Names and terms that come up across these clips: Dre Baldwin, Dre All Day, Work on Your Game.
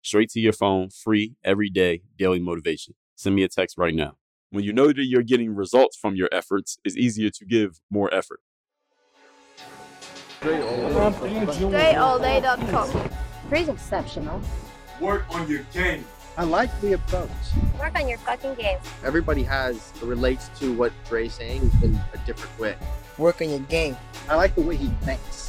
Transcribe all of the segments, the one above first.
Straight to your phone, free, every day, daily motivation. Send me a text right now. When you know that you're getting results from your efforts, it's easier to give more effort. DreAllDay.com. Pretty exceptional. Work on your game. I like the approach. Work on your fucking game. Everybody relates to what Dre's saying in a different way. Work on your game. I like the way he thinks.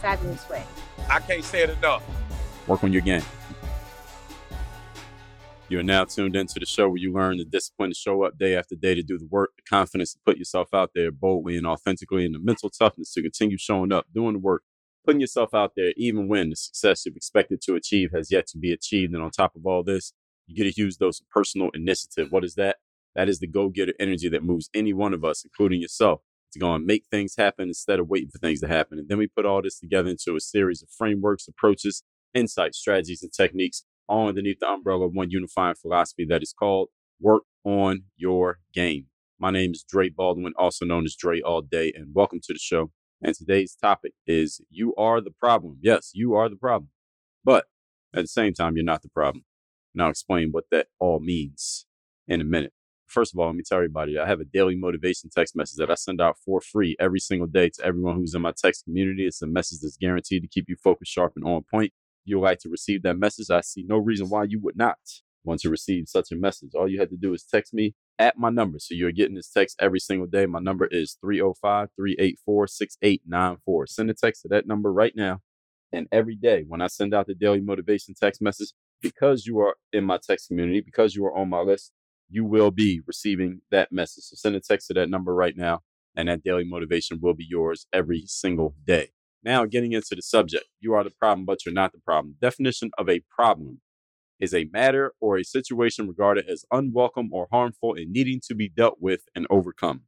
fabulous way. I can't say it enough. Work on your game. You are now tuned into the show where you learn the discipline to show up day after day to do the work, the confidence to put yourself out there boldly and authentically, and the mental toughness to continue showing up, doing the work, putting yourself out there, even when the success you've expected to achieve has yet to be achieved. And on top of all this, you get a huge dose of personal initiative. What is that? That is the go-getter energy that moves any one of us, including yourself, to go and make things happen instead of waiting for things to happen. And then we put all this together into a series of frameworks, approaches, insights, strategies, and techniques, all underneath the umbrella of one unifying philosophy that is called Work on Your Game. My name is Dre Baldwin, also known as Dre All Day, and welcome to the show. And today's topic is you are the problem. Yes, you are the problem. But at the same time, you're not the problem. And I'll explain what that all means in a minute. First of all, let me tell everybody, I have a daily motivation text message that I send out for free every single day to everyone who's in my text community. It's a message that's guaranteed to keep you focused, sharp, and on point. If you'd like to receive that message, I see no reason why you would not want to receive such a message. All you had to do is text me at my number. So you're getting this text every single day. My number is 305-384-6894. Send a text to that number right now. And every day when I send out the daily motivation text message, because you are in my text community, because you are on my list, you will be receiving that message. So send a text to that number right now, and that daily motivation will be yours every single day. Now, getting into the subject, you are the problem, but you're not the problem. Definition of a problem is a matter or a situation regarded as unwelcome or harmful and needing to be dealt with and overcome.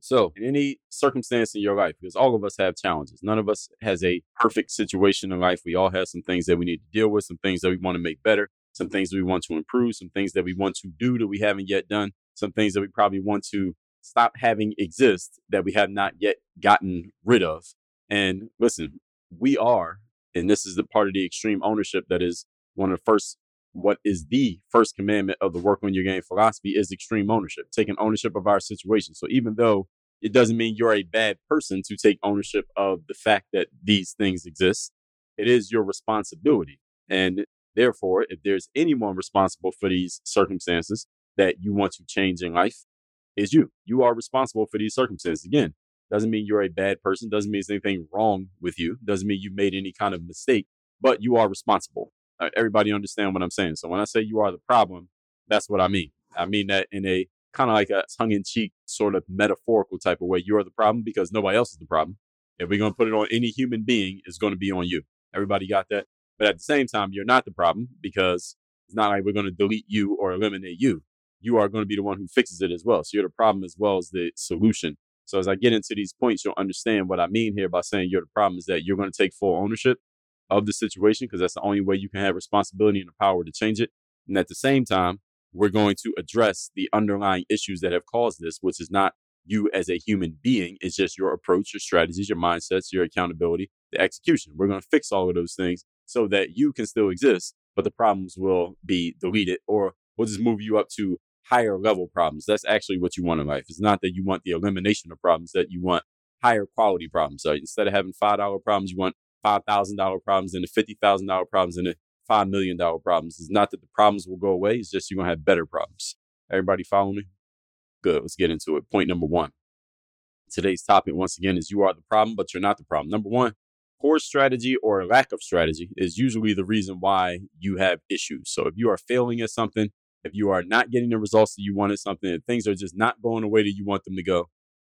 So in any circumstance in your life, because all of us have challenges, none of us has a perfect situation in life. We all have some things that we need to deal with, some things that we want to make better, some things that we want to improve, some things that we want to do that we haven't yet done, some things that we probably want to stop having exist that we have not yet gotten rid of. And listen, we are, and this is the part of the extreme ownership that is one of the first, what is the first commandment of the Work on Your Game philosophy is extreme ownership, taking ownership of our situation. So even though it doesn't mean you're a bad person to take ownership of the fact that these things exist, it is your responsibility. And therefore, if there's anyone responsible for these circumstances that you want to change in life, is you. You are responsible for these circumstances. Again, doesn't mean you're a bad person. Doesn't mean there's anything wrong with you. Doesn't mean you made any kind of mistake, but you are responsible. Everybody understand what I'm saying. So when I say you are the problem, that's what I mean. I mean that in a kind of like a tongue-in-cheek sort of metaphorical type of way. You are the problem because nobody else is the problem. If we're going to put it on any human being, it's going to be on you. Everybody got that? But at the same time, you're not the problem because it's not like we're going to delete you or eliminate you. You are going to be the one who fixes it as well. So you're the problem as well as the solution. So as I get into these points, you'll understand what I mean here by saying you're the problem is that you're going to take full ownership of the situation, because that's the only way you can have responsibility and the power to change it. And at the same time, we're going to address the underlying issues that have caused this, which is not you as a human being. It's just your approach, your strategies, your mindsets, your accountability, the execution. We're going to fix all of those things so that you can still exist, but the problems will be deleted, or we'll just move you up to higher level problems. That's actually what you want in life. It's not that you want the elimination of problems, that you want higher quality problems. So instead of having $5 problems, you want $5,000 problems and the $50,000 problems and the $5 million problems. It's not that the problems will go away. It's just you're going to have better problems. Everybody follow me? Good. Let's get into it. Point number one. Today's topic, once again, is you are the problem, but you're not the problem. Number one, poor strategy or lack of strategy is usually the reason why you have issues. So if you are failing at something, if you are not getting the results that you want at something, if things are just not going the way that you want them to go,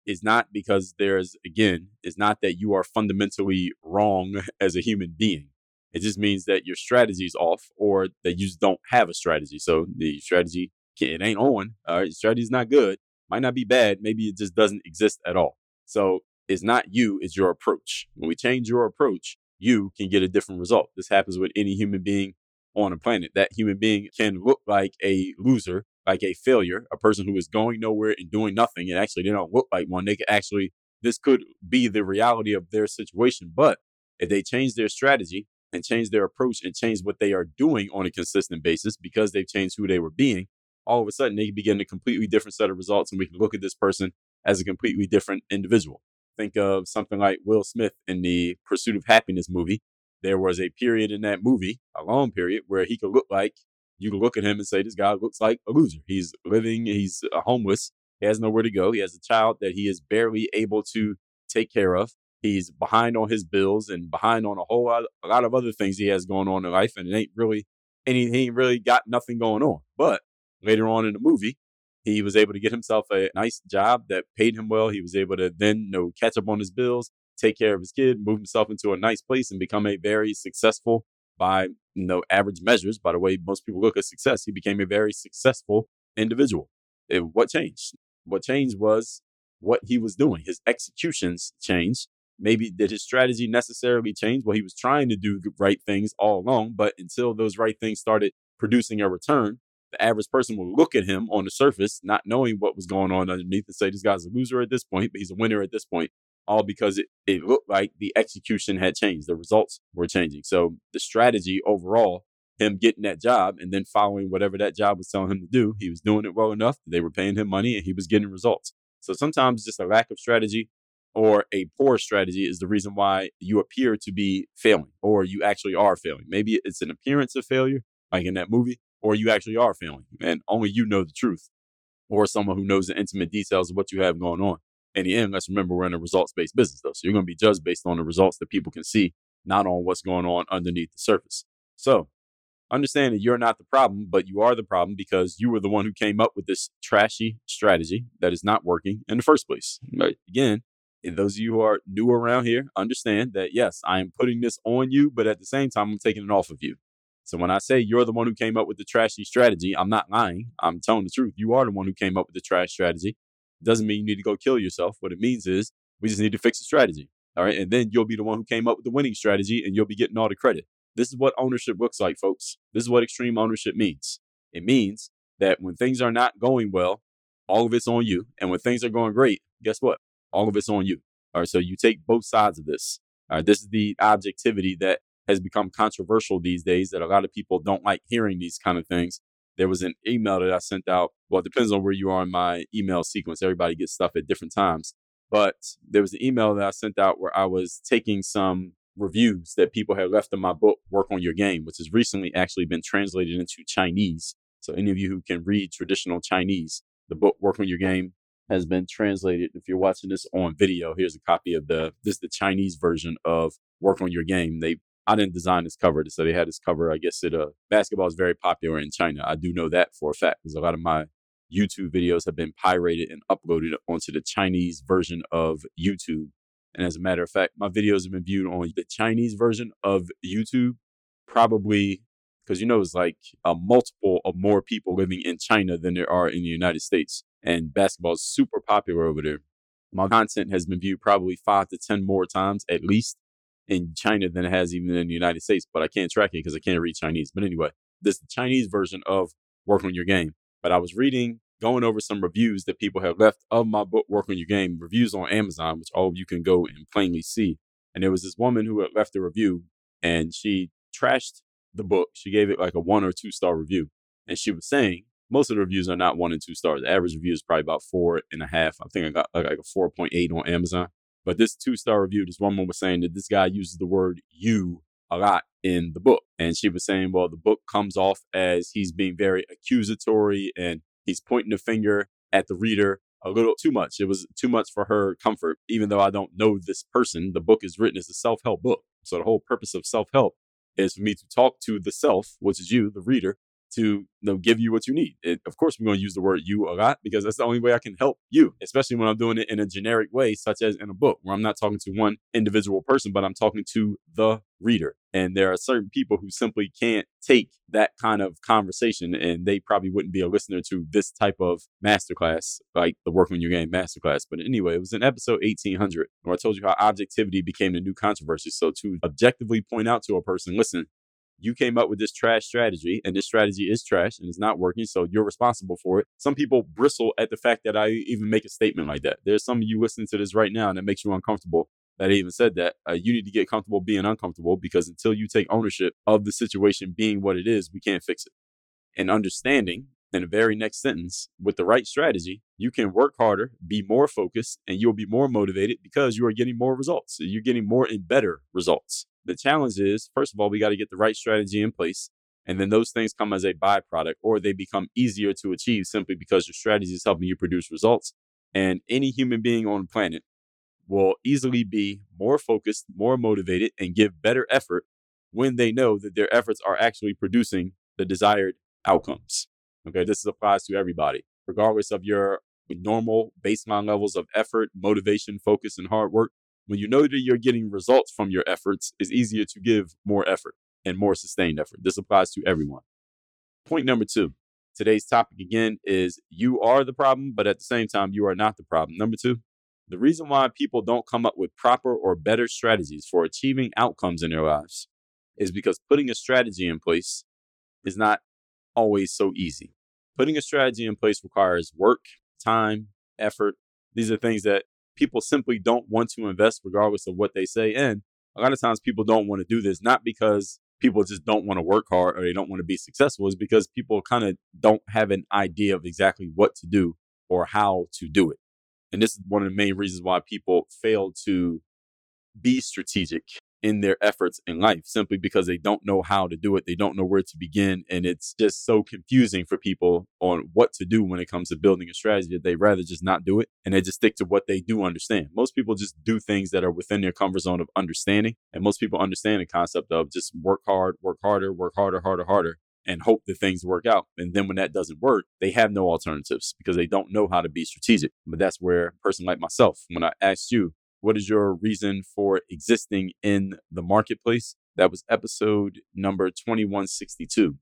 it's not because it's not that you are fundamentally wrong as a human being. It just means that your strategy is off or that you just don't have a strategy. So the strategy, it ain't on. Your strategy is not good. Might not be bad. Maybe it just doesn't exist at all. So it's not you, it's your approach. When we change your approach, you can get a different result. This happens with any human being on the planet. That human being can look like a loser, like a failure, a person who is going nowhere and doing nothing. And actually, they don't look like one. They could actually, this could be the reality of their situation. But if they change their strategy and change their approach and change what they are doing on a consistent basis because they've changed who they were being, all of a sudden they can be getting a completely different set of results. And we can look at this person as a completely different individual. Think of something like Will Smith in the Pursuit of Happiness movie. There was a period in that movie, a long period, where he could look like, you could look at him and say, this guy looks like a loser. He's living, he's homeless. He has nowhere to go. He has a child that he is barely able to take care of. He's behind on his bills and behind on a lot of other things he has going on in life. And it ain't really anything, he ain't really got nothing going on. But later on in the movie, he was able to get himself a nice job that paid him well. He was able to then, catch up on his bills, take care of his kid, move himself into a nice place and become a very successful by, average measures. By the way, most people look at success. He became a very successful individual. And what changed? What changed was what he was doing. His executions changed. Maybe did his strategy necessarily change? Well, he was trying to do right things all along, but until those right things started producing a return, the average person will look at him on the surface, not knowing what was going on underneath, and say, this guy's a loser at this point, but he's a winner at this point, all because it looked like the execution had changed. The results were changing. So the strategy overall, him getting that job and then following whatever that job was telling him to do, he was doing it well enough. They were paying him money and he was getting results. So sometimes just a lack of strategy or a poor strategy is the reason why you appear to be failing or you actually are failing. Maybe it's an appearance of failure, like in that movie, or you actually are failing and only you know the truth, or someone who knows the intimate details of what you have going on. In the end, let's remember we're in a results-based business though. So you're going to be judged based on the results that people can see, not on what's going on underneath the surface. So understand that you're not the problem, but you are the problem because you were the one who came up with this trashy strategy that is not working in the first place. Right? Again, and those of you who are new around here, understand that, yes, I am putting this on you, but at the same time, I'm taking it off of you. So when I say you're the one who came up with the trashy strategy, I'm not lying. I'm telling the truth. You are the one who came up with the trash strategy. It doesn't mean you need to go kill yourself. What it means is we just need to fix the strategy. All right. And then you'll be the one who came up with the winning strategy and you'll be getting all the credit. This is what ownership looks like, folks. This is what extreme ownership means. It means that when things are not going well, all of it's on you. And when things are going great, guess what? All of it's on you. All right. So you take both sides of this. All right. This is the objectivity that has become controversial these days, that a lot of people don't like hearing these kind of things. There was an email that I sent out. Well, it depends on where you are in my email sequence. Everybody gets stuff at different times. But there was an email that I sent out where I was taking some reviews that people had left in my book, Work on Your Game, which has recently actually been translated into Chinese. So any of you who can read traditional Chinese, the book Work on Your Game has been translated. If you're watching this on video, here's a copy of the Chinese version of Work on Your Game. I didn't design this cover. So they had this cover. I guess basketball is very popular in China. I do know that for a fact because a lot of my YouTube videos have been pirated and uploaded onto the Chinese version of YouTube. And as a matter of fact, my videos have been viewed on the Chinese version of YouTube, probably because, it's like a multiple of more people living in China than there are in the United States. And basketball is super popular over there. My content has been viewed probably 5 to 10 more times at least in China than it has even in the United States, but I can't track it because I can't read Chinese. But anyway, this is the Chinese version of Work on Your Game. But I was going over some reviews that people have left of my book, Work on Your Game, reviews on Amazon, which all of you can go and plainly see. And there was this woman who had left a review and she trashed the book. She gave it like a 1 or 2 star review. And she was saying, most of the reviews are not 1 and 2 stars. The average review is probably about 4.5. I think I got like a 4.8 on Amazon. But this 2-star review, this woman was saying that this guy uses the word you a lot in the book. And she was saying, well, the book comes off as he's being very accusatory and he's pointing the finger at the reader a little too much. It was too much for her comfort. Even though I don't know this person, the book is written as a self-help book. So the whole purpose of self-help is for me to talk to the self, which is you, the reader, to give you what you need. And of course, I'm going to use the word you a lot because that's the only way I can help you, especially when I'm doing it in a generic way, such as in a book where I'm not talking to one individual person, but I'm talking to the reader. And there are certain people who simply can't take that kind of conversation, and they probably wouldn't be a listener to this type of masterclass, like the Work on Your Game masterclass. But anyway, it was in episode 1800 where I told you how objectivity became the new controversy. So to objectively point out to a person, listen, you came up with this trash strategy, and this strategy is trash and it's not working, so you're responsible for it. Some people bristle at the fact that I even make a statement like that. There's some of you listening to this right now, and it makes you uncomfortable that I even said that. You need to get comfortable being uncomfortable, because until you take ownership of the situation being what it is, we can't fix it. And understanding in the very next sentence, with the right strategy, you can work harder, be more focused, and you'll be more motivated because you are getting more results. So you're getting more and better results. The challenge is, first of all, we got to get the right strategy in place. And then those things come as a byproduct, or they become easier to achieve simply because your strategy is helping you produce results. And any human being on the planet will easily be more focused, more motivated, and give better effort when they know that their efforts are actually producing the desired outcomes. Okay, this applies to everybody, regardless of your normal baseline levels of effort, motivation, focus, and hard work. When you know that you're getting results from your efforts, it's easier to give more effort and more sustained effort. This applies to everyone. Point number two, today's topic again is you are the problem, but at the same time, you are not the problem. Number two, the reason why people don't come up with proper or better strategies for achieving outcomes in their lives is because putting a strategy in place is not always so easy. Putting a strategy in place requires work, time, effort. These are things that people simply don't want to invest, regardless of what they say. And a lot of times people don't want to do this, not because people just don't want to work hard or they don't want to be successful. It's because people kind of don't have an idea of exactly what to do or how to do it. And this is one of the main reasons why people fail to be strategic in their efforts in life, simply because they don't know how to do it. They don't know where to begin. And it's just so confusing for people on what to do when it comes to building a strategy that they rather just not do it. And they just stick to what they do understand. Most people just do things that are within their comfort zone of understanding. And most people understand the concept of just work hard, work harder, work harder, harder, harder, and hope that things work out. And then when that doesn't work, they have no alternatives because they don't know how to be strategic. But that's where a person like myself, when I asked you, what is your reason for existing in the marketplace? That was episode number 2162.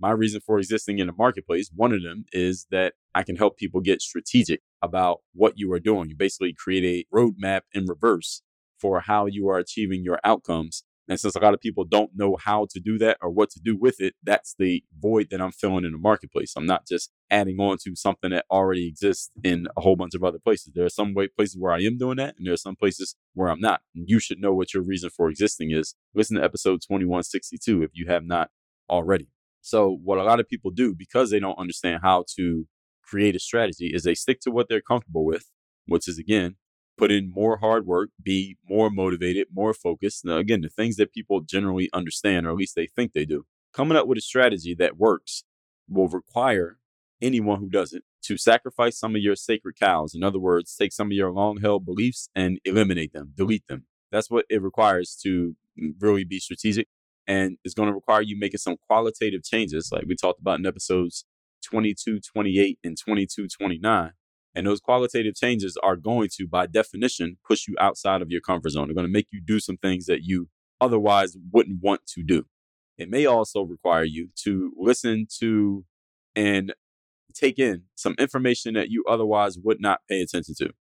My reason for existing in the marketplace, one of them is that I can help people get strategic about what you are doing. You basically create a roadmap in reverse for how you are achieving your outcomes. And since a lot of people don't know how to do that or what to do with it, that's the void that I'm filling in the marketplace. I'm not just adding on to something that already exists in a whole bunch of other places. There are some places where I am doing that, and there are some places where I'm not. You should know what your reason for existing is. Listen to episode 2162 if you have not already. So what a lot of people do, because they don't understand how to create a strategy, is they stick to what they're comfortable with, which is, again, put in more hard work, be more motivated, more focused. Now, again, the things that people generally understand, or at least they think they do. Coming up with a strategy that works will require anyone who doesn't to sacrifice some of your sacred cows. In other words, take some of your long-held beliefs and eliminate them, delete them. That's what it requires to really be strategic. And it's going to require you making some qualitative changes, like we talked about in episodes 22, 28, and 22, 29. And those qualitative changes are going to, by definition, push you outside of your comfort zone. They're going to make you do some things that you otherwise wouldn't want to do. It may also require you to listen to and take in some information that you otherwise would not pay attention to.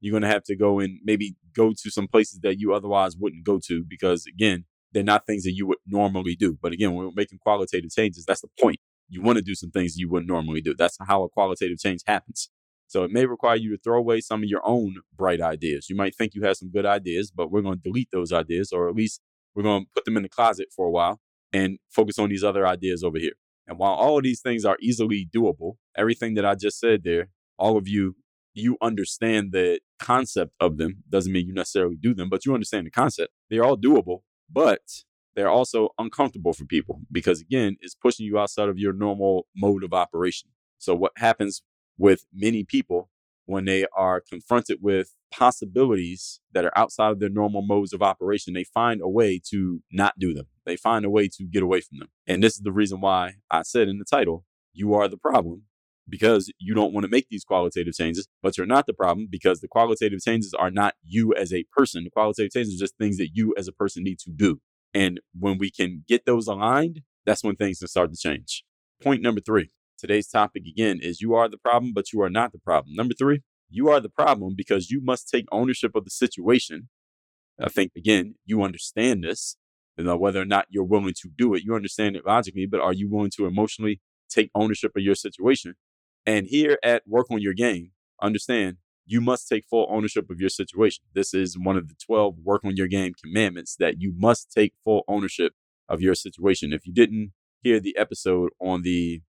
You're going to have to go and maybe go to some places that you otherwise wouldn't go to because, again, they're not things that you would normally do. But again, when we're making qualitative changes, that's the point. You want to do some things you wouldn't normally do. That's how a qualitative change happens. So it may require you to throw away some of your own bright ideas. You might think you have some good ideas, but we're going to delete those ideas, or at least we're going to put them in the closet for a while and focus on these other ideas over here. And while all of these things are easily doable, everything that I just said there, all of you understand the concept of them. Doesn't mean you necessarily do them, but you understand the concept. They're all doable, but they're also uncomfortable for people because, again, it's pushing you outside of your normal mode of operation. So what happens with many people when they are confronted with possibilities that are outside of their normal modes of operation, they find a way to not do them. They find a way to get away from them. And this is the reason why I said in the title, you are the problem because you don't want to make these qualitative changes, but you're not the problem because the qualitative changes are not you as a person. The qualitative changes are just things that you as a person need to do. And when we can get those aligned, that's when things can start to change. Point number three, today's topic again is you are the problem, but you are not the problem. Number three, you are the problem because you must take ownership of the situation. I think, again, you understand this, you know, whether or not you're willing to do it. You understand it logically, but are you willing to emotionally take ownership of your situation? And here at Work on Your Game, understand you must take full ownership of your situation. This is one of the 12 Work on Your Game commandments that you must take full ownership of your situation. If you didn't hear the episode on the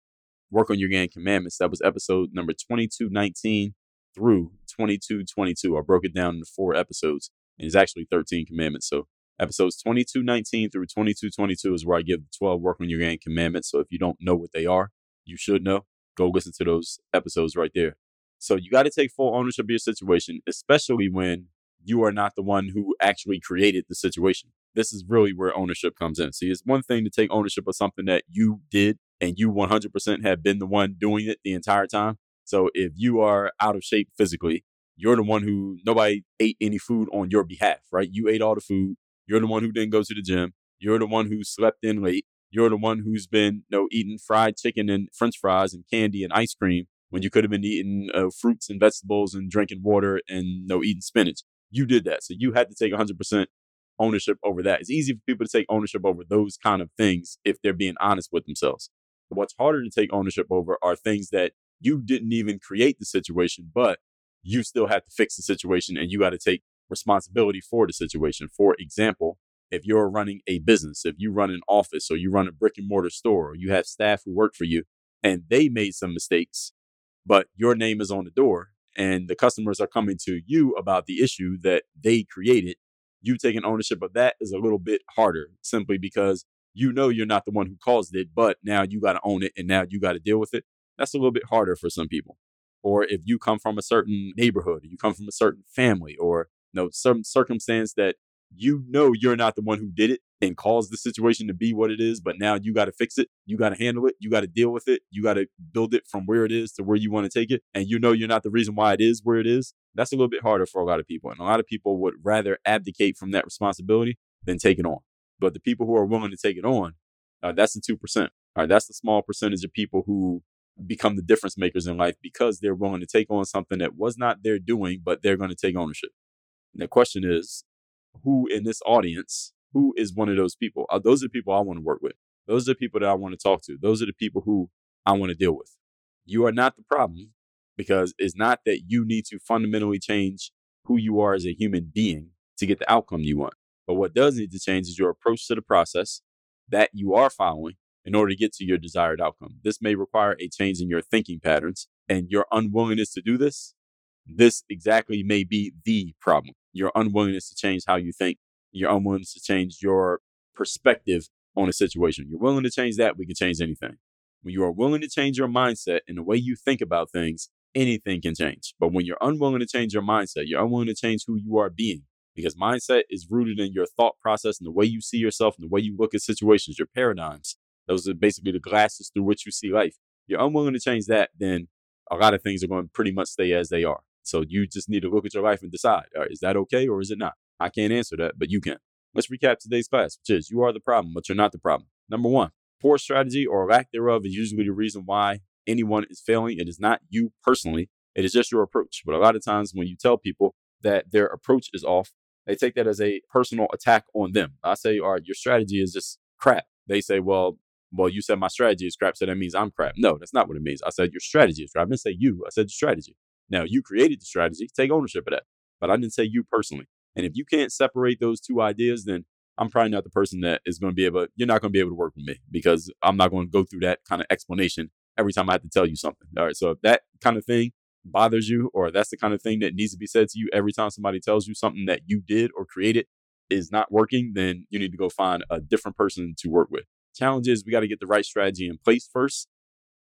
Work on Your Game commandments, that was episode number 2219 through 2222. I broke it down into 4 episodes, and it's actually 13 commandments. So episodes 2219 through 2222 is where I give the 12 Work on Your Game commandments. So if you don't know what they are, you should know. Go listen to those episodes right there. So you got to take full ownership of your situation, especially when you are not the one who actually created the situation. This is really where ownership comes in. See, it's one thing to take ownership of something that you did and you 100% have been the one doing it the entire time. So if you are out of shape physically, you're the one who nobody ate any food on your behalf, right? You ate all the food. You're the one who didn't go to the gym. You're the one who slept in late. You're the one who's been eating fried chicken and French fries and candy and ice cream when you could have been eating fruits and vegetables and drinking water and eating spinach. You did that. So you had to take 100% ownership over that. It's easy for people to take ownership over those kind of things if they're being honest with themselves. But what's harder to take ownership over are things that you didn't even create the situation, but you still have to fix the situation and you got to take responsibility for the situation. For example, if you're running a business, if you run an office or you run a brick and mortar store, or you have staff who work for you and they made some mistakes, but your name is on the door and the customers are coming to you about the issue that they created, you taking ownership of that is a little bit harder simply because you know you're not the one who caused it, but now you got to own it and now you got to deal with it. That's a little bit harder for some people. Or if you come from a certain neighborhood, or you come from a certain family or some circumstance that you know you're not the one who did it and caused the situation to be what it is, but now you got to fix it. You got to handle it. You got to deal with it. You got to build it from where it is to where you want to take it. And you know you're not the reason why it is where it is. That's a little bit harder for a lot of people. And a lot of people would rather abdicate from that responsibility than take it on. But the people who are willing to take it on, that's the 2%. All right, that's the small percentage of people who become the difference makers in life because they're willing to take on something that was not their doing, but they're going to take ownership. And the question is, who in this audience, who is one of those people? Those are the people I want to work with. Those are the people that I want to talk to. Those are the people who I want to deal with. You are not the problem because it's not that you need to fundamentally change who you are as a human being to get the outcome you want. But what does need to change is your approach to the process that you are following in order to get to your desired outcome. This may require a change in your thinking patterns and your unwillingness to do this. This exactly may be the problem. Your unwillingness to change how you think, your unwillingness to change your perspective on a situation. You're willing to change that, we can change anything. When you are willing to change your mindset and the way you think about things, anything can change. But when you're unwilling to change your mindset, you're unwilling to change who you are being, because mindset is rooted in your thought process and the way you see yourself and the way you look at situations, your paradigms. Those are basically the glasses through which you see life. You're unwilling to change that, then a lot of things are going to pretty much stay as they are. So you just need to look at your life and decide, all right, is that okay or is it not? I can't answer that, but you can. Let's recap today's class, which is you are the problem, but you're not the problem. Number one, poor strategy or lack thereof is usually the reason why anyone is failing. It is not you personally. It is just your approach. But a lot of times when you tell people that their approach is off, they take that as a personal attack on them. I say, all right, your strategy is just crap. They say, well, you said my strategy is crap, so that means I'm crap. No, that's not what it means. I said your strategy is crap. I didn't say you. I said your strategy. Now, you created the strategy, take ownership of that, but I didn't say you personally. And if you can't separate those two ideas, then I'm probably not the person that is going to be able, you're not going to be able to work with me because I'm not going to go through that kind of explanation every time I have to tell you something. All right. So if that kind of thing bothers you, or that's the kind of thing that needs to be said to you every time somebody tells you something that you did or created, is not working, then you need to go find a different person to work with. Challenge is we got to get the right strategy in place first,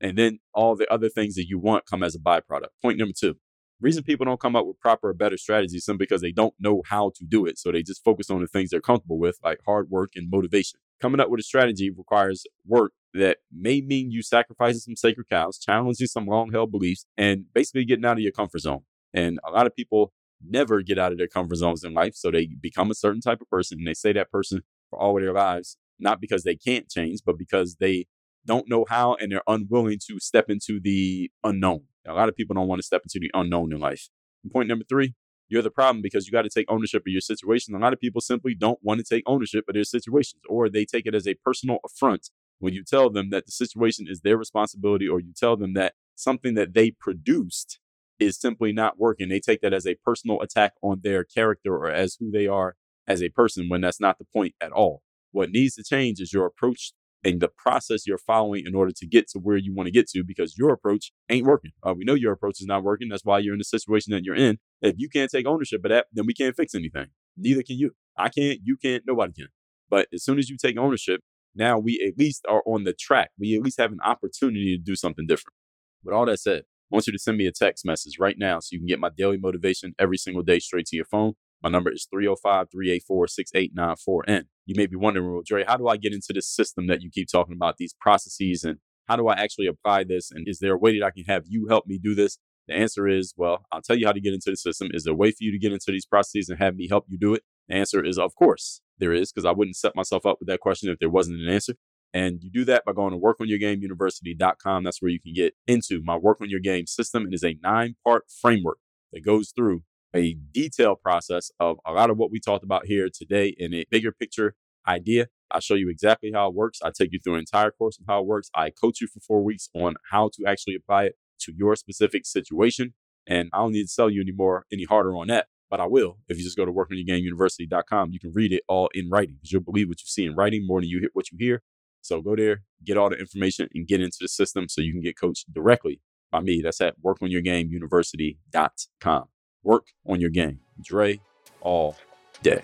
and then all the other things that you want come as a byproduct. Point number two, reason people don't come up with proper or better strategies is simply because they don't know how to do it. So they just focus on the things they're comfortable with, like hard work and motivation. Coming up with a strategy requires work that may mean you sacrificing some sacred cows, challenging some long-held beliefs, and basically getting out of your comfort zone. And a lot of people never get out of their comfort zones in life. So they become a certain type of person, and they stay that person for all of their lives, not because they can't change, but because they don't know how and they're unwilling to step into the unknown. A lot of people don't want to step into the unknown in life. And point number three, you're the problem because you got to take ownership of your situation. A lot of people simply don't want to take ownership of their situations, or they take it as a personal affront when you tell them that the situation is their responsibility, or you tell them that something that they produced is simply not working. They take that as a personal attack on their character or as who they are as a person, when that's not the point at all. What needs to change is your approach and the process you're following in order to get to where you want to get to, because your approach ain't working. We know your approach is not working. That's why you're in the situation that you're in. If you can't take ownership of that, then we can't fix anything. Neither can you. I can't, you can't, nobody can. But as soon as you take ownership, now we at least are on the track. We at least have an opportunity to do something different. With all that said, I want you to send me a text message right now so you can get my daily motivation every single day straight to your phone. My number is 305-384-6894. And you may be wondering, well, Dre, how do I get into this system that you keep talking about, these processes, and how do I actually apply this? And is there a way that I can have you help me do this? The answer is, well, I'll tell you how to get into the system. Is there a way for you to get into these processes and have me help you do it? The answer is, of course, there is, because I wouldn't set myself up with that question if there wasn't an answer. And you do that by going to workonyourgameuniversity.com. That's where you can get into my Work on Your Game system. It is a 9-part framework that goes through a detailed process of a lot of what we talked about here today in a bigger picture idea. I show you exactly how it works. I take you through an entire course of how it works. I coach you for 4 weeks on how to actually apply it to your specific situation. And I don't need to sell you any harder on that, but I will. If you just go to workonyourgameuniversity.com, you can read it all in writing, because you'll believe what you see in writing more than you hear what you hear. So go there, get all the information, and get into the system so you can get coached directly by me. That's at workonyourgameuniversity.com. Work on your game. Dre all day.